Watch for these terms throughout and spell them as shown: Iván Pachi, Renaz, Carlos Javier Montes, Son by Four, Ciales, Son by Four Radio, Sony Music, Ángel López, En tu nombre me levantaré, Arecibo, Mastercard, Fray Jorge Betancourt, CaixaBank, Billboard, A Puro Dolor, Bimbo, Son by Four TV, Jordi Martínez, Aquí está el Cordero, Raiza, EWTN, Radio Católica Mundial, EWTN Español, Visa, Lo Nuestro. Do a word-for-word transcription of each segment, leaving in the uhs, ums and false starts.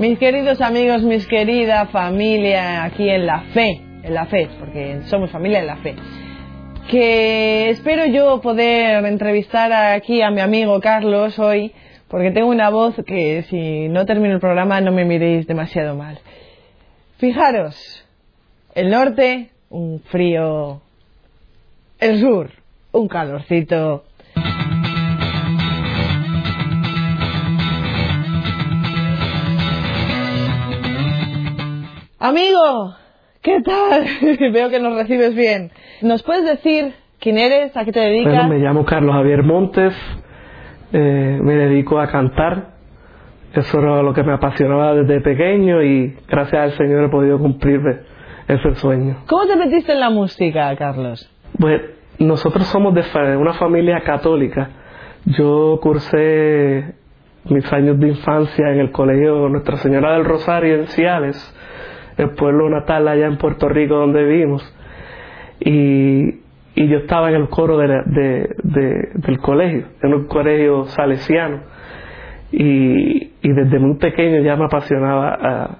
Mis queridos amigos, mis querida familia aquí en la fe, en la fe, porque somos familia en la fe, que espero yo poder entrevistar aquí a mi amigo Carlos hoy, porque tengo una voz que si no termino el programa no me miréis demasiado mal. Fijaros, el norte, un frío, el sur, un calorcito. Amigo, ¿qué tal? Veo que nos recibes bien. ¿Nos puedes decir quién eres, a qué te dedicas? Bueno, me llamo Carlos Javier Montes, eh, me dedico a cantar. Eso era lo que me apasionaba desde pequeño y gracias al Señor he podido cumplir ese sueño. ¿Cómo te metiste en la música, Carlos? Pues nosotros somos de una familia católica. Yo cursé mis años de infancia en el colegio Nuestra Señora del Rosario en Ciales, el pueblo natal allá en Puerto Rico donde vivimos, y, y yo estaba en el coro de la, de, de, del colegio, en un colegio salesiano, y, y desde muy pequeño ya me apasionaba a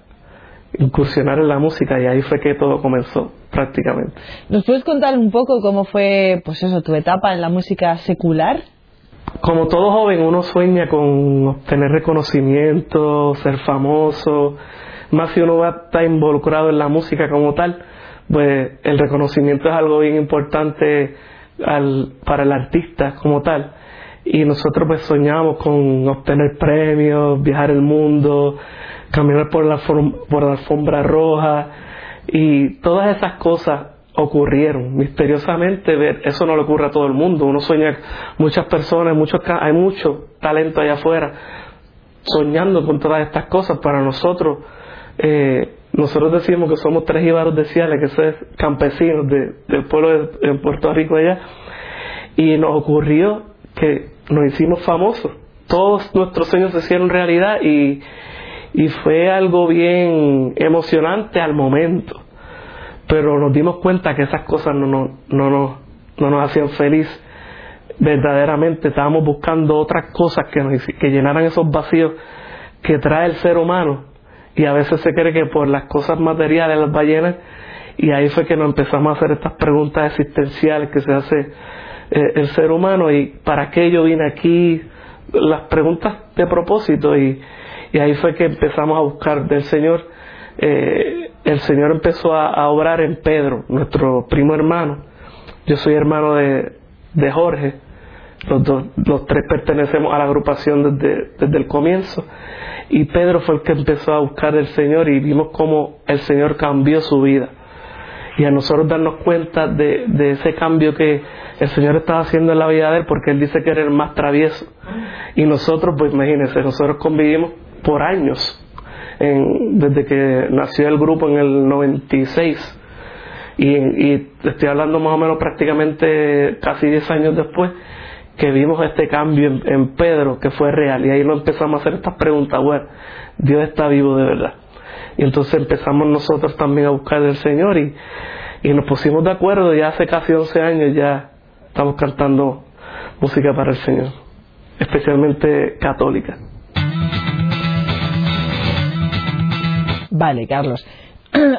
incursionar en la música, y ahí fue que todo comenzó prácticamente. ¿Nos puedes contar un poco cómo fue, pues eso, tu etapa en la música secular? Como todo joven uno sueña con obtener reconocimiento, ser famoso. Más si uno va a estar involucrado en la música como tal, pues el reconocimiento es algo bien importante al, para el artista como tal. Y nosotros pues soñamos con obtener premios, viajar el mundo, caminar por la, por la alfombra roja, y todas esas cosas ocurrieron misteriosamente. Ver, eso no le ocurre a todo el mundo. Uno sueña, muchas personas, muchos, hay mucho talento allá afuera soñando con todas estas cosas. Para nosotros, Eh, nosotros decimos que somos tres jíbaros de Ciales, que son campesinos de, del pueblo de, de Puerto Rico allá, y nos ocurrió que nos hicimos famosos. Todos nuestros sueños se hicieron realidad, y, y fue algo bien emocionante al momento, pero nos dimos cuenta que esas cosas no, no, no, no, no nos hacían feliz verdaderamente. Estábamos buscando otras cosas que, nos, que llenaran esos vacíos que trae el ser humano. Y a veces se cree que por las cosas materiales las va a llenar, y ahí fue que nos empezamos a hacer estas preguntas existenciales que se hace eh, el ser humano, y ¿para qué yo vine aquí? Las preguntas de propósito, y, y ahí fue que empezamos a buscar del Señor. Eh, el Señor empezó a, a obrar en Pedro, nuestro primo hermano. Yo soy hermano de, de Jorge. Los, dos, los tres pertenecemos a la agrupación desde, desde el comienzo, y Pedro fue el que empezó a buscar del Señor, y vimos cómo el Señor cambió su vida. Y a nosotros darnos cuenta de, de ese cambio que el Señor estaba haciendo en la vida de él, porque él dice que era el más travieso, y nosotros, pues imagínense, nosotros convivimos por años en, desde que nació el grupo en el noventa y seis, y, y estoy hablando más o menos prácticamente casi diez años después que vimos este cambio en, en Pedro, que fue real, y ahí lo empezamos a hacer estas preguntas. Bueno, Dios está vivo de verdad. Y entonces empezamos nosotros también a buscar del Señor, y, y nos pusimos de acuerdo, ya hace casi once años ya estamos cantando música para el Señor, especialmente católica. Vale, Carlos,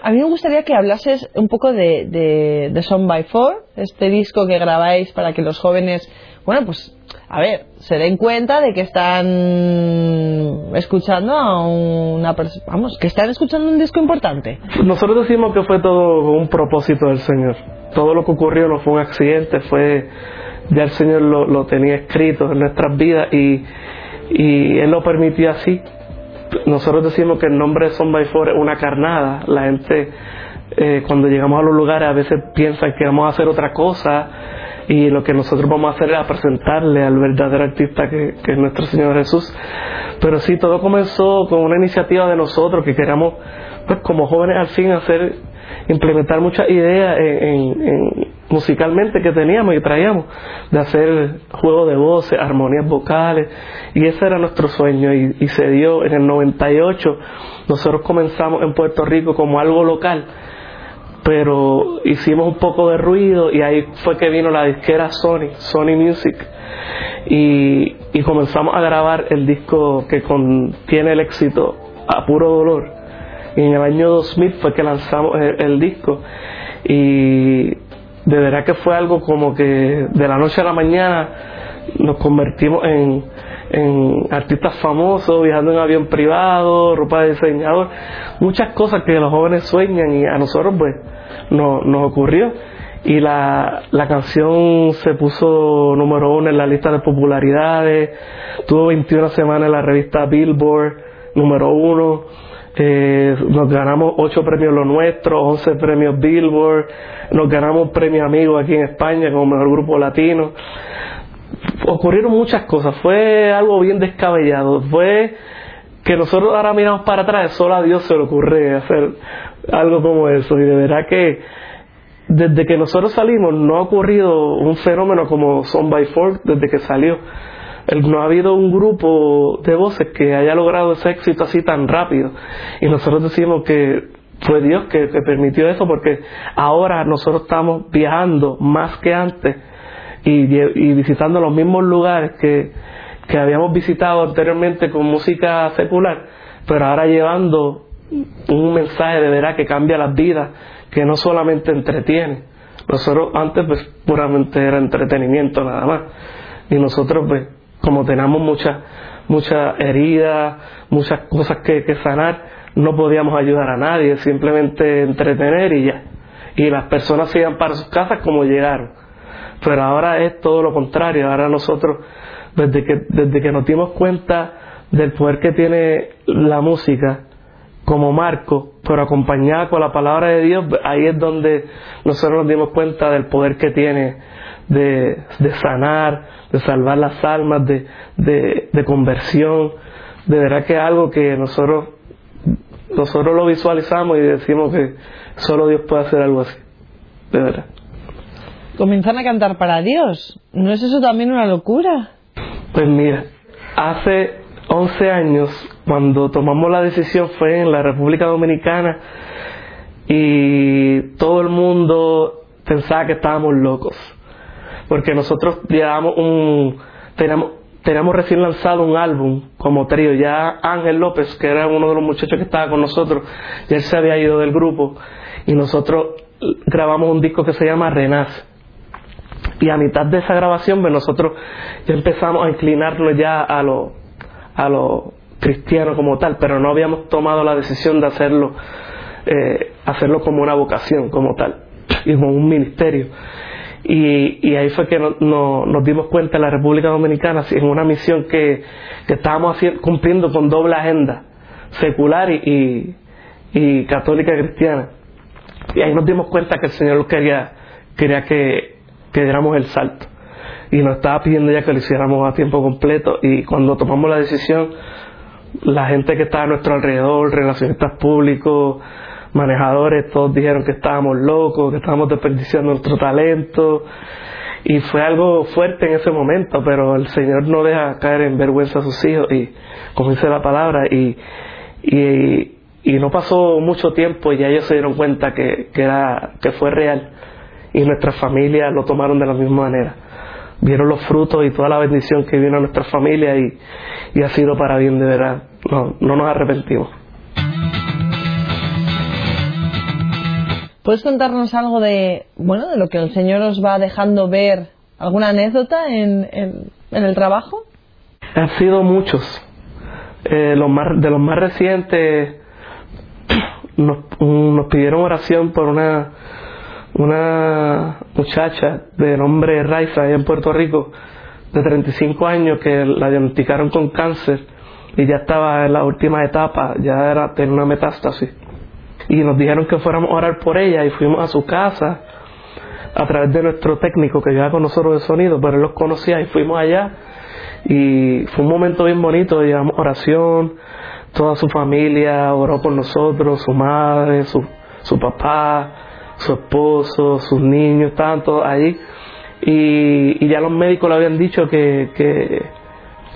a mí me gustaría que hablases un poco de, de, de Son by Four, este disco que grabáis para que los jóvenes, bueno, pues, a ver, se den cuenta de que están escuchando a una persona, vamos, que están escuchando un disco importante. Nosotros decimos que fue todo un propósito del Señor. Todo lo que ocurrió no fue un accidente, fue, ya el Señor lo, lo tenía escrito en nuestras vidas, y, y Él lo permitió así. Nosotros decimos que el nombre de Son by Four es una carnada. La gente, eh, cuando llegamos a los lugares, a veces piensa que vamos a hacer otra cosa, y lo que nosotros vamos a hacer es a presentarle al verdadero artista que, que es nuestro Señor Jesús. Pero sí, todo comenzó con una iniciativa de nosotros que queríamos, pues como jóvenes, al fin hacer, implementar muchas ideas en, en, musicalmente que teníamos y traíamos, de hacer juegos de voces, armonías vocales, y ese era nuestro sueño, y, y se dio en el noventa y ocho. Nosotros comenzamos en Puerto Rico como algo local, pero hicimos un poco de ruido, y ahí fue que vino la disquera Sony, Sony Music, y, y comenzamos a grabar el disco que contiene el éxito A Puro Dolor. Y en el año dos mil fue que lanzamos el, el disco. Y de verdad que fue algo como que de la noche a la mañana nos convertimos en, en artistas famosos, viajando en avión privado, ropa de diseñador, muchas cosas que los jóvenes sueñan, y a nosotros pues no, nos ocurrió. Y la, la canción se puso número uno en la lista de popularidades, tuvo veintiuna semanas en la revista Billboard, número uno. Eh, nos ganamos ocho premios Lo Nuestro, once premios Billboard, nos ganamos premio Amigo aquí en España como mejor grupo latino. Ocurrieron muchas cosas, fue algo bien descabellado, fue que nosotros ahora miramos para atrás, solo a Dios se le ocurre hacer algo como eso. Y de verdad que desde que nosotros salimos no ha ocurrido un fenómeno como Son by Four desde que salió. No ha habido un grupo de voces que haya logrado ese éxito así tan rápido, y nosotros decimos que fue Dios que, que permitió eso, porque ahora nosotros estamos viajando más que antes y, y visitando los mismos lugares que, que habíamos visitado anteriormente con música secular, pero ahora llevando un mensaje de verdad que cambia las vidas, que no solamente entretiene. Nosotros antes pues puramente era entretenimiento nada más, y nosotros pues como tenemos muchas muchas heridas, muchas cosas que, que sanar, no podíamos ayudar a nadie, simplemente entretener y ya. Y las personas se iban para sus casas como llegaron. Pero ahora es todo lo contrario. Ahora nosotros, desde que, desde que nos dimos cuenta del poder que tiene la música como marco, pero acompañada con la palabra de Dios, ahí es donde nosotros nos dimos cuenta del poder que tiene de, de sanar, de salvar las almas, de, de, de conversión. De verdad que es algo que nosotros nosotros lo visualizamos y decimos que solo Dios puede hacer algo así, de verdad. Comenzar a cantar para Dios, ¿no es eso también una locura? Pues mira, hace once años, cuando tomamos la decisión, fue en la República Dominicana, y todo el mundo pensaba que estábamos locos, porque nosotros llevábamos un, teníamos, teníamos recién lanzado un álbum como trío. Ya Ángel López, que era uno de los muchachos que estaba con nosotros, ya él se había ido del grupo, y nosotros grabamos un disco que se llama Renaz. Y a mitad de esa grabación, pues nosotros ya empezamos a inclinarnos ya a lo a lo cristiano como tal, pero no habíamos tomado la decisión de hacerlo eh, hacerlo como una vocación como tal, y como un ministerio. Y, y ahí fue que no, no, nos dimos cuenta en la República Dominicana, en una misión que, que estábamos haciendo, cumpliendo con doble agenda, secular y, y, y católica cristiana. Y ahí nos dimos cuenta que el Señor quería, quería que, que diéramos el salto, y nos estaba pidiendo ya que lo hiciéramos a tiempo completo. Y cuando tomamos la decisión, la gente que estaba a nuestro alrededor, relacionistas públicos, manejadores, todos dijeron que estábamos locos, que estábamos desperdiciando nuestro talento, y fue algo fuerte en ese momento. Pero el Señor no deja caer en vergüenza a sus hijos, y como dice la palabra, y, y, y no pasó mucho tiempo y ya ellos se dieron cuenta que, que, era, que fue real, y nuestras familias lo tomaron de la misma manera. Vieron los frutos y toda la bendición que vino a nuestra familia, y, y ha sido para bien, de verdad. No, no nos arrepentimos. ¿Puedes contarnos algo de, bueno, de lo que el Señor os va dejando ver? ¿Alguna anécdota en, en, en el trabajo? Han sido muchos. Eh, los más, de los más recientes, nos, nos pidieron oración por una... una muchacha de nombre Raiza, allá en Puerto Rico, de treinta y cinco años, que la diagnosticaron con cáncer y ya estaba en la última etapa, ya era, tenía una metástasis, y nos dijeron que fuéramos a orar por ella, y fuimos a su casa a través de nuestro técnico que llevaba con nosotros de sonido, pero él los conocía, y fuimos allá, y fue un momento bien bonito. Llevamos oración, toda su familia oró por nosotros, su madre, su, su papá, su esposo, sus niños, estaban todos allí, y, y ya los médicos le habían dicho que, que,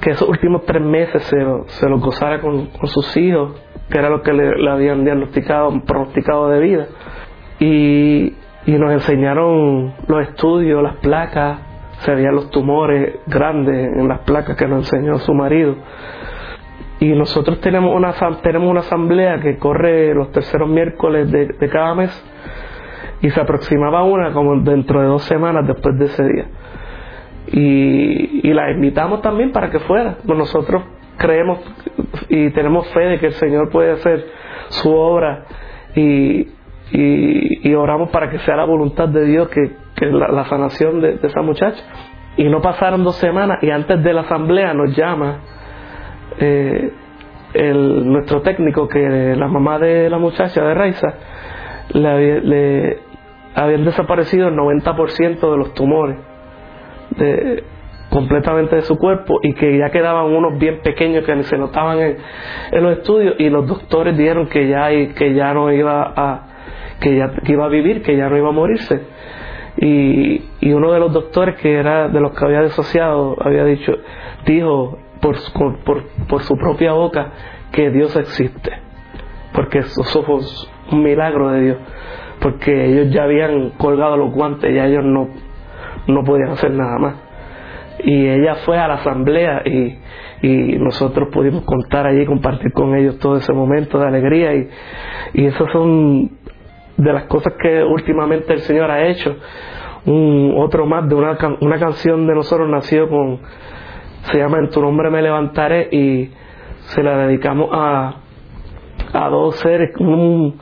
que esos últimos tres meses se, se los gozara con, con sus hijos, que era lo que le, le habían diagnosticado, pronosticado de vida. Y, y nos enseñaron los estudios, las placas, se veían los tumores grandes en las placas que nos enseñó su marido. Y nosotros tenemos una tenemos una asamblea que corre los terceros miércoles de, de cada mes, y se aproximaba una como dentro de dos semanas después de ese día, y, y la invitamos también para que fuera. Nosotros creemos y tenemos fe de que el Señor puede hacer su obra, y, y, y oramos para que sea la voluntad de Dios que, que la, la sanación de, de esa muchacha. Y no pasaron dos semanas y antes de la asamblea nos llama Eh, el, nuestro técnico, que la mamá de la muchacha, de Raiza, le, le habían desaparecido el noventa por ciento de los tumores de, completamente de su cuerpo, y que ya quedaban unos bien pequeños que se notaban en, en los estudios, y los doctores dijeron que ya que ya no iba a que ya que iba a vivir, que ya no iba a morirse. Y, y uno de los doctores, que era de los que había disociado, había dicho dijo Por, por, por su propia boca que Dios existe, porque eso fue un milagro de Dios, porque ellos ya habían colgado los guantes, ya ellos no, no podían hacer nada más. Y ella fue a la asamblea, y, y nosotros pudimos contar allí, compartir con ellos todo ese momento de alegría, y, y esas son de las cosas que últimamente el Señor ha hecho. Un, otro más de una, una canción de nosotros nació con se llama En tu nombre me levantaré, y se la dedicamos a, a dos seres, un,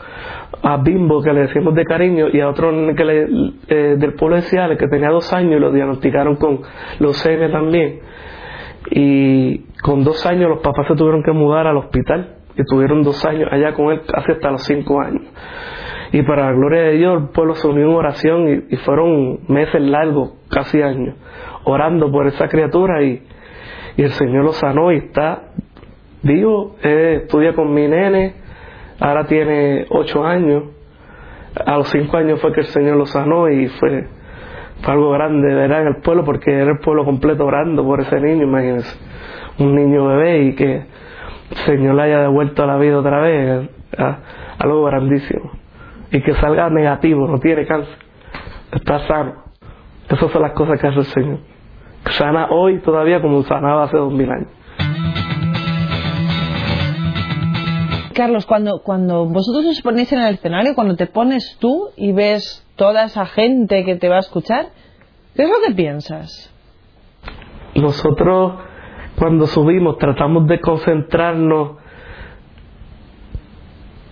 a Bimbo, que le decimos de cariño, y a otro que le, eh, del pueblo de Ciales, que tenía dos años y lo diagnosticaron con leucemia también, y con dos años los papás se tuvieron que mudar al hospital, y tuvieron dos años allá con él, casi hasta los cinco años. Y para la gloria de Dios, el pueblo se unió en oración, y, y fueron meses largos, casi años, orando por esa criatura, y Y el Señor lo sanó, y está vivo. Eh, estudia con mi nene, ahora tiene ocho años. A los cinco años fue que el Señor lo sanó, y fue, fue algo grande, ¿verdad?, en el pueblo, porque era el pueblo completo orando por ese niño, imagínense. Un niño bebé, y que el Señor le haya devuelto la vida otra vez, a, a algo grandísimo. Y que salga negativo, no tiene cáncer, está sano. Esas son las cosas que hace el Señor. Sana hoy todavía como sanaba hace dos mil años. Carlos, cuando, cuando vosotros os ponéis en el escenario, cuando te pones tú y ves toda esa gente que te va a escuchar, ¿qué es lo que piensas? Nosotros, cuando subimos, tratamos de concentrarnos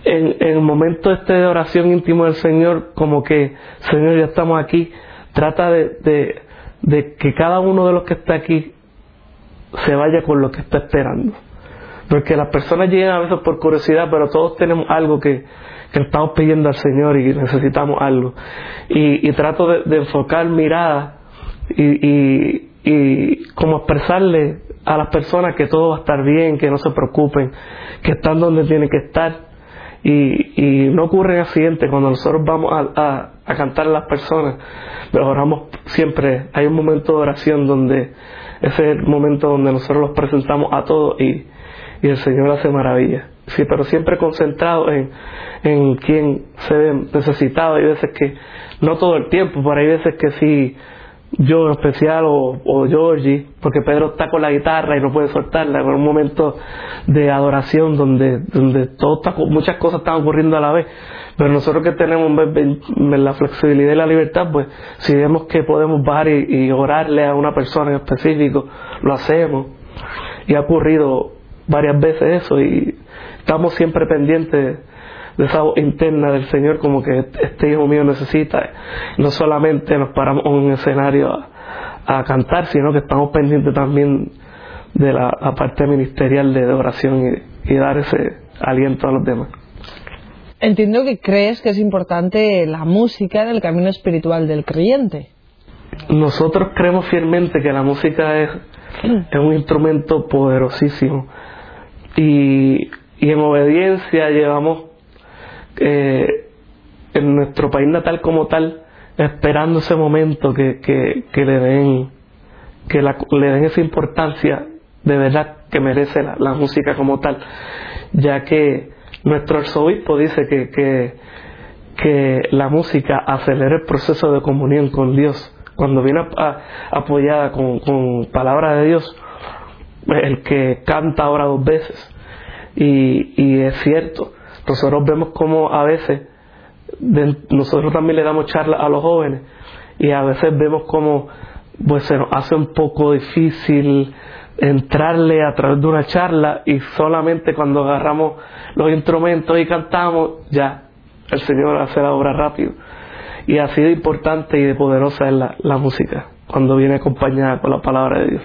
en, en el momento este de oración íntimo del Señor, como que, Señor, ya estamos aquí. Trata de... de de que cada uno de los que está aquí se vaya con lo que está esperando, porque las personas llegan a veces por curiosidad, pero todos tenemos algo que, que estamos pidiendo al Señor, y necesitamos algo, y, y trato de, de enfocar miradas y, y, y como expresarle a las personas que todo va a estar bien, que no se preocupen, que están donde tienen que estar, y, y no ocurren accidentes. Cuando nosotros vamos a, a, a cantar a las personas, pero oramos siempre, hay un momento de oración donde ese es el momento donde nosotros los presentamos a todos, y, y el Señor hace maravillas. Sí, pero siempre concentrado en, en quien se ve necesitado. Hay veces que, no todo el tiempo, pero hay veces que sí, yo en especial, o, o Georgie, porque Pedro está con la guitarra y no puede soltarla, en un momento de adoración donde, donde todo está, muchas cosas están ocurriendo a la vez, pero nosotros que tenemos la flexibilidad y la libertad, pues si vemos que podemos bajar y, y orarle a una persona en específico, lo hacemos, y ha ocurrido varias veces eso, y estamos siempre pendientes de esa voz interna del Señor, como que este hijo mío necesita. No solamente nos paramos en un escenario a, a cantar, sino que estamos pendientes también de la, la parte ministerial de, de oración, y, y dar ese aliento a los demás. Entiendo que crees que es importante la música en el camino espiritual del creyente. Nosotros creemos fielmente que la música es, es un instrumento poderosísimo, y, y en obediencia llevamos Eh, en nuestro país natal como tal, esperando ese momento que, que, que le den que la, le den esa importancia de verdad que merece la, la música como tal, ya que nuestro arzobispo dice que, que, que la música acelera el proceso de comunión con Dios. Cuando viene a, a, apoyada con, con palabra de Dios, el que canta ora dos veces, y, y es cierto. Nosotros vemos como a veces, de, nosotros también le damos charlas a los jóvenes, y a veces vemos como pues se nos hace un poco difícil entrarle a través de una charla, y solamente cuando agarramos los instrumentos y cantamos, ya el Señor hace la obra rápido. Y así de importante y de poderosa es la, la música cuando viene acompañada con la palabra de Dios.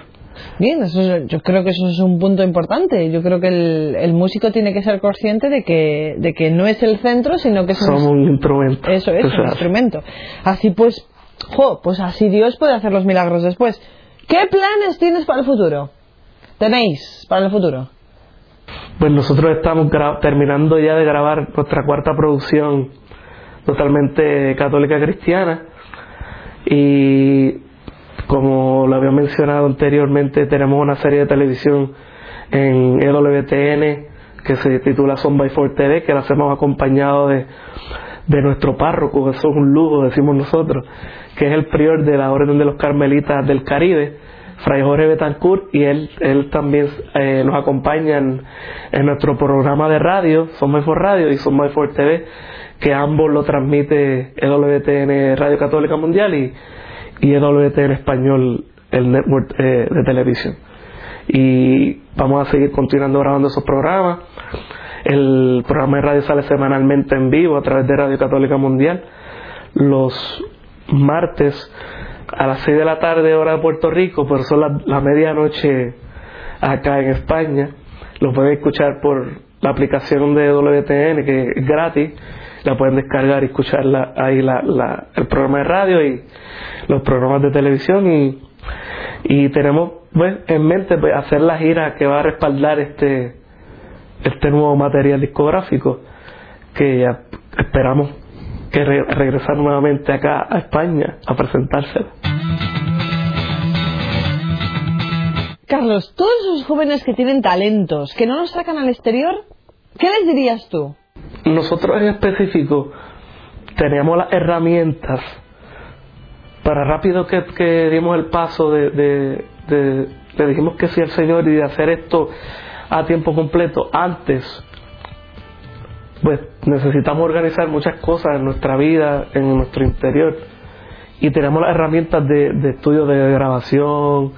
Bien, eso, yo creo que eso es un punto importante. Yo creo que el, el músico tiene que ser consciente de que de que no es el centro, sino que es somos un, un instrumento. Eso es, o sea, un instrumento. Así pues, jo, pues así Dios puede hacer los milagros después. ¿Qué planes tienes para el futuro? ¿Tenéis para el futuro? Pues nosotros estamos gra- terminando ya de grabar nuestra cuarta producción totalmente católica cristiana, y como lo había mencionado anteriormente, tenemos una serie de televisión en E W T N que se titula Son by Four T V, que la hacemos acompañado de, de nuestro párroco. Eso es un lujo, decimos nosotros, que es el prior de la Orden de los Carmelitas del Caribe, Fray Jorge Betancourt, y él él también eh, nos acompaña en, en nuestro programa de radio, Son by Four Radio y Son by Four T V, que ambos lo transmite E W T N Radio Católica Mundial y y E W T N Español, el network eh, de televisión. Y vamos a seguir continuando grabando esos programas. El programa de radio sale semanalmente en vivo a través de Radio Católica Mundial los martes a las seis de la tarde hora de Puerto Rico, pero son la, la medianoche acá en España. Lo pueden escuchar por la aplicación de E W T N, que es gratis, la pueden descargar y escuchar la, ahí la, la, el programa de radio y los programas de televisión. Y, y tenemos pues, en mente pues, hacer la gira que va a respaldar este, este nuevo material discográfico, que ya esperamos que re- regresar nuevamente acá a España a presentársela. Carlos, todos esos jóvenes que tienen talentos, que no los sacan al exterior, ¿qué les dirías tú? Nosotros en específico teníamos las herramientas para rápido que, que dimos el paso de, de, de le dijimos que sí al Señor y de hacer esto a tiempo completo. Antes pues necesitamos organizar muchas cosas en nuestra vida, en nuestro interior, y tenemos las herramientas de, de estudio de grabación,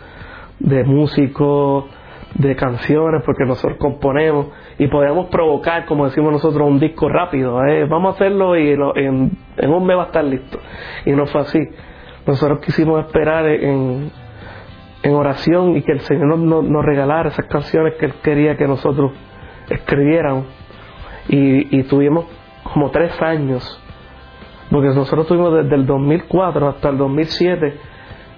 de músicos, de canciones, porque nosotros componemos y podemos provocar, como decimos nosotros, un disco rápido. ¿eh? Vamos a hacerlo y lo, en, en un mes va a estar listo. Y no fue así. Nosotros quisimos esperar en, en oración y que el Señor nos, nos regalara esas canciones que Él quería que nosotros escribiéramos. Y, y tuvimos como tres años, porque nosotros tuvimos desde el dos mil cuatro hasta el dos mil siete.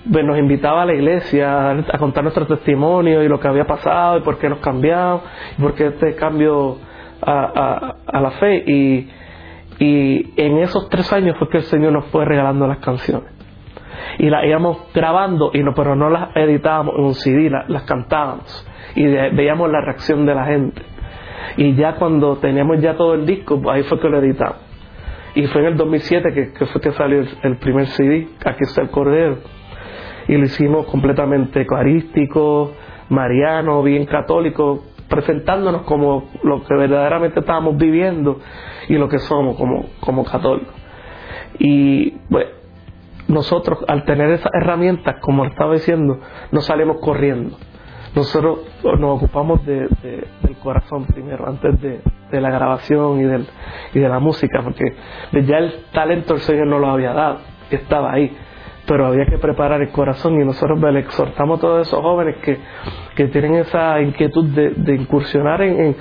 Nos invitaba a la iglesia a contar nuestro testimonio y lo que había pasado y por qué nos cambiamos y por qué este cambio a, a, a la fe, y, y en esos tres años fue que el Señor nos fue regalando las canciones y las íbamos grabando, y no, pero no las editábamos en un C D, las, las cantábamos y de, veíamos la reacción de la gente, y ya cuando teníamos ya todo el disco, ahí fue que lo editamos, y fue en el dos mil siete que, que fue que salió el, el primer C D, Aquí está el Cordero. Y lo hicimos completamente eucarístico, mariano, bien católico, presentándonos como lo que verdaderamente estábamos viviendo y lo que somos como, como católicos. Y pues, nosotros, al tener esas herramientas, como estaba diciendo, no salimos corriendo. Nosotros nos ocupamos de, de, del corazón primero, antes de, de la grabación y, del, y de la música, porque ya el talento el Señor nos lo había dado, que estaba ahí, pero había que preparar el corazón. Y nosotros le exhortamos a todos esos jóvenes que, que tienen esa inquietud de, de incursionar en, en,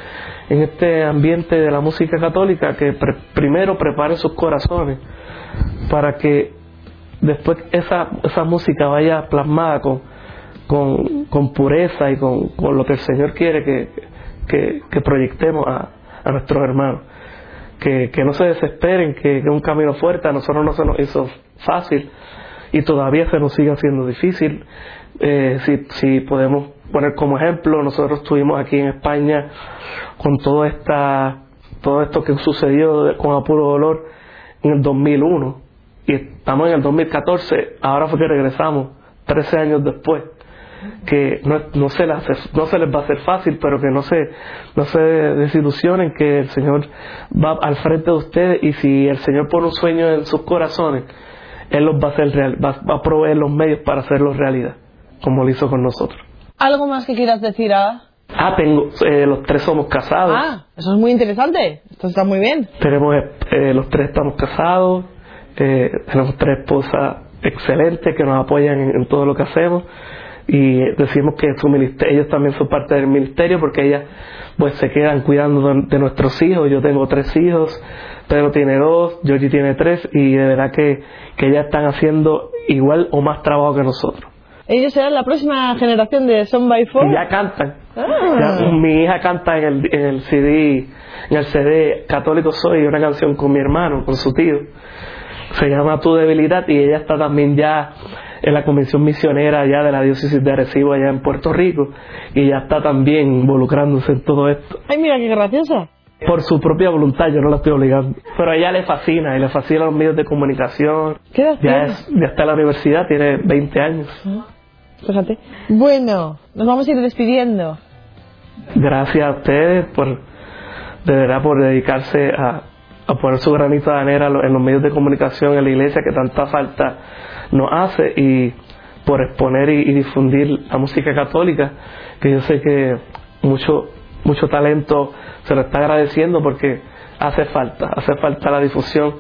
en este ambiente de la música católica, que pre, primero preparen sus corazones para que después esa, esa música vaya plasmada con, con, con pureza y con, con lo que el Señor quiere que, que, que proyectemos a, a nuestros hermanos. Que, que no se desesperen, que es un camino fuerte, a nosotros no se nos hizo fácil y todavía se nos sigue haciendo difícil. eh, si, si podemos poner como ejemplo, nosotros estuvimos aquí en España con todo, esta, todo esto que sucedió con A Puro Dolor en el dos mil uno, y estamos en el dos mil catorce, ahora fue que regresamos trece años después, que no, no, se les hace, no se les va a hacer fácil, pero que no se, no se desilusionen, que el Señor va al frente de ustedes, y si el Señor pone un sueño en sus corazones, Él los va a hacer real, va, va a proveer los medios para hacerlo realidad, como lo hizo con nosotros. ¿Algo más que quieras decir, Ada? Ah, tengo, eh, los tres somos casados. Ah, eso es muy interesante, esto está muy bien. Tenemos, eh, los tres estamos casados, eh, tenemos tres esposas excelentes que nos apoyan en, en todo lo que hacemos, y decimos que su ministerio, ellos también son parte del ministerio, porque ellas pues se quedan cuidando de, de nuestros hijos. Yo tengo tres hijos, Pedro tiene dos, Georgie tiene tres, y de verdad que, que ellas están haciendo igual o más trabajo que nosotros. Ellos serán la próxima generación de Son by Four. Ya cantan. Ah. Ya, mi hija canta en el, en el C D, en el C D Católico Soy, una canción con mi hermano, con su tío. Se llama Tu Debilidad, y ella está también ya en la Convención Misionera ya de la Diócesis de Arecibo allá en Puerto Rico, y ya está también involucrándose en todo esto. Ay, mira qué graciosa. Por su propia voluntad, yo no la estoy obligando. Pero a ella le fascina, y le fascinan los medios de comunicación. ¿Qué edad tiene? Ya, es, ya está en la universidad, tiene veinte años. Ah, fíjate. Bueno, nos vamos a ir despidiendo. Gracias a ustedes por, de verdad, por dedicarse a, a poner su granito de arena en los medios de comunicación, en la iglesia, que tanta falta nos hace, y por exponer y, y difundir la música católica, que yo sé que mucho... mucho talento se lo está agradeciendo, porque hace falta, hace falta la difusión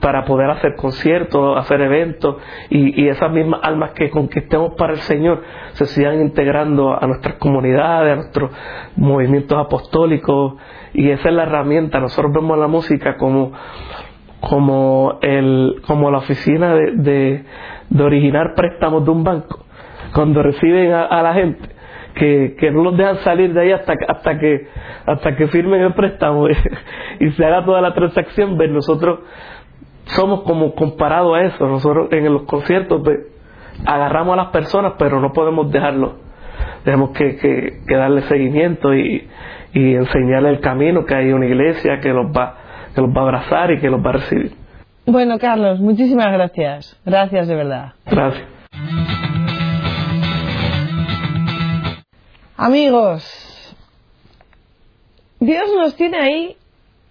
para poder hacer conciertos, hacer eventos, y, y esas mismas almas que conquistemos para el Señor se sigan integrando a nuestras comunidades, a nuestros movimientos apostólicos, y esa es la herramienta. Nosotros vemos la música como como el como la oficina de, de, de originar préstamos de un banco. Cuando reciben a, a la gente, Que, que no los dejan salir de ahí hasta, hasta que hasta que firmen el préstamo y se haga toda la transacción. Pues nosotros somos como comparado a eso. Nosotros en los conciertos pues, agarramos a las personas, pero no podemos dejarlos. Tenemos que, que, que darle seguimiento y, y enseñarle el camino, que hay una iglesia que los va que los va a abrazar y que los va a recibir. Bueno, Carlos, muchísimas gracias. Gracias de verdad. Gracias. Amigos, Dios nos tiene ahí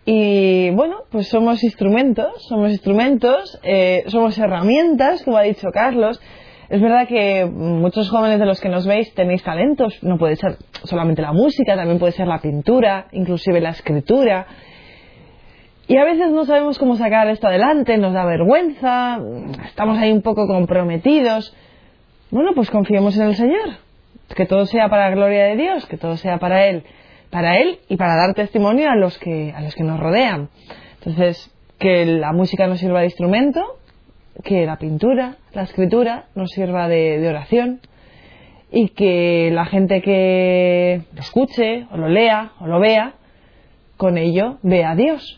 y, bueno, pues somos instrumentos, somos instrumentos, eh, somos herramientas, como ha dicho Carlos. Es verdad que muchos jóvenes de los que nos veis tenéis talentos, no puede ser solamente la música, también puede ser la pintura, inclusive la escritura. Y a veces no sabemos cómo sacar esto adelante, nos da vergüenza, estamos ahí un poco comprometidos. Bueno, pues confiemos en el Señor. Que todo sea para la gloria de Dios, que todo sea para Él, para Él y para dar testimonio a los que a los que nos rodean. Entonces, que la música nos sirva de instrumento, que la pintura, la escritura nos sirva de, de oración, y que la gente que lo escuche, o lo lea, o lo vea, con ello vea a Dios.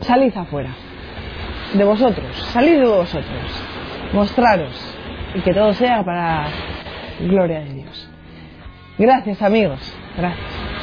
Salid afuera, de vosotros, salid de vosotros, mostraros, y que todo sea para gloria de Dios. Gracias, amigos. Gracias.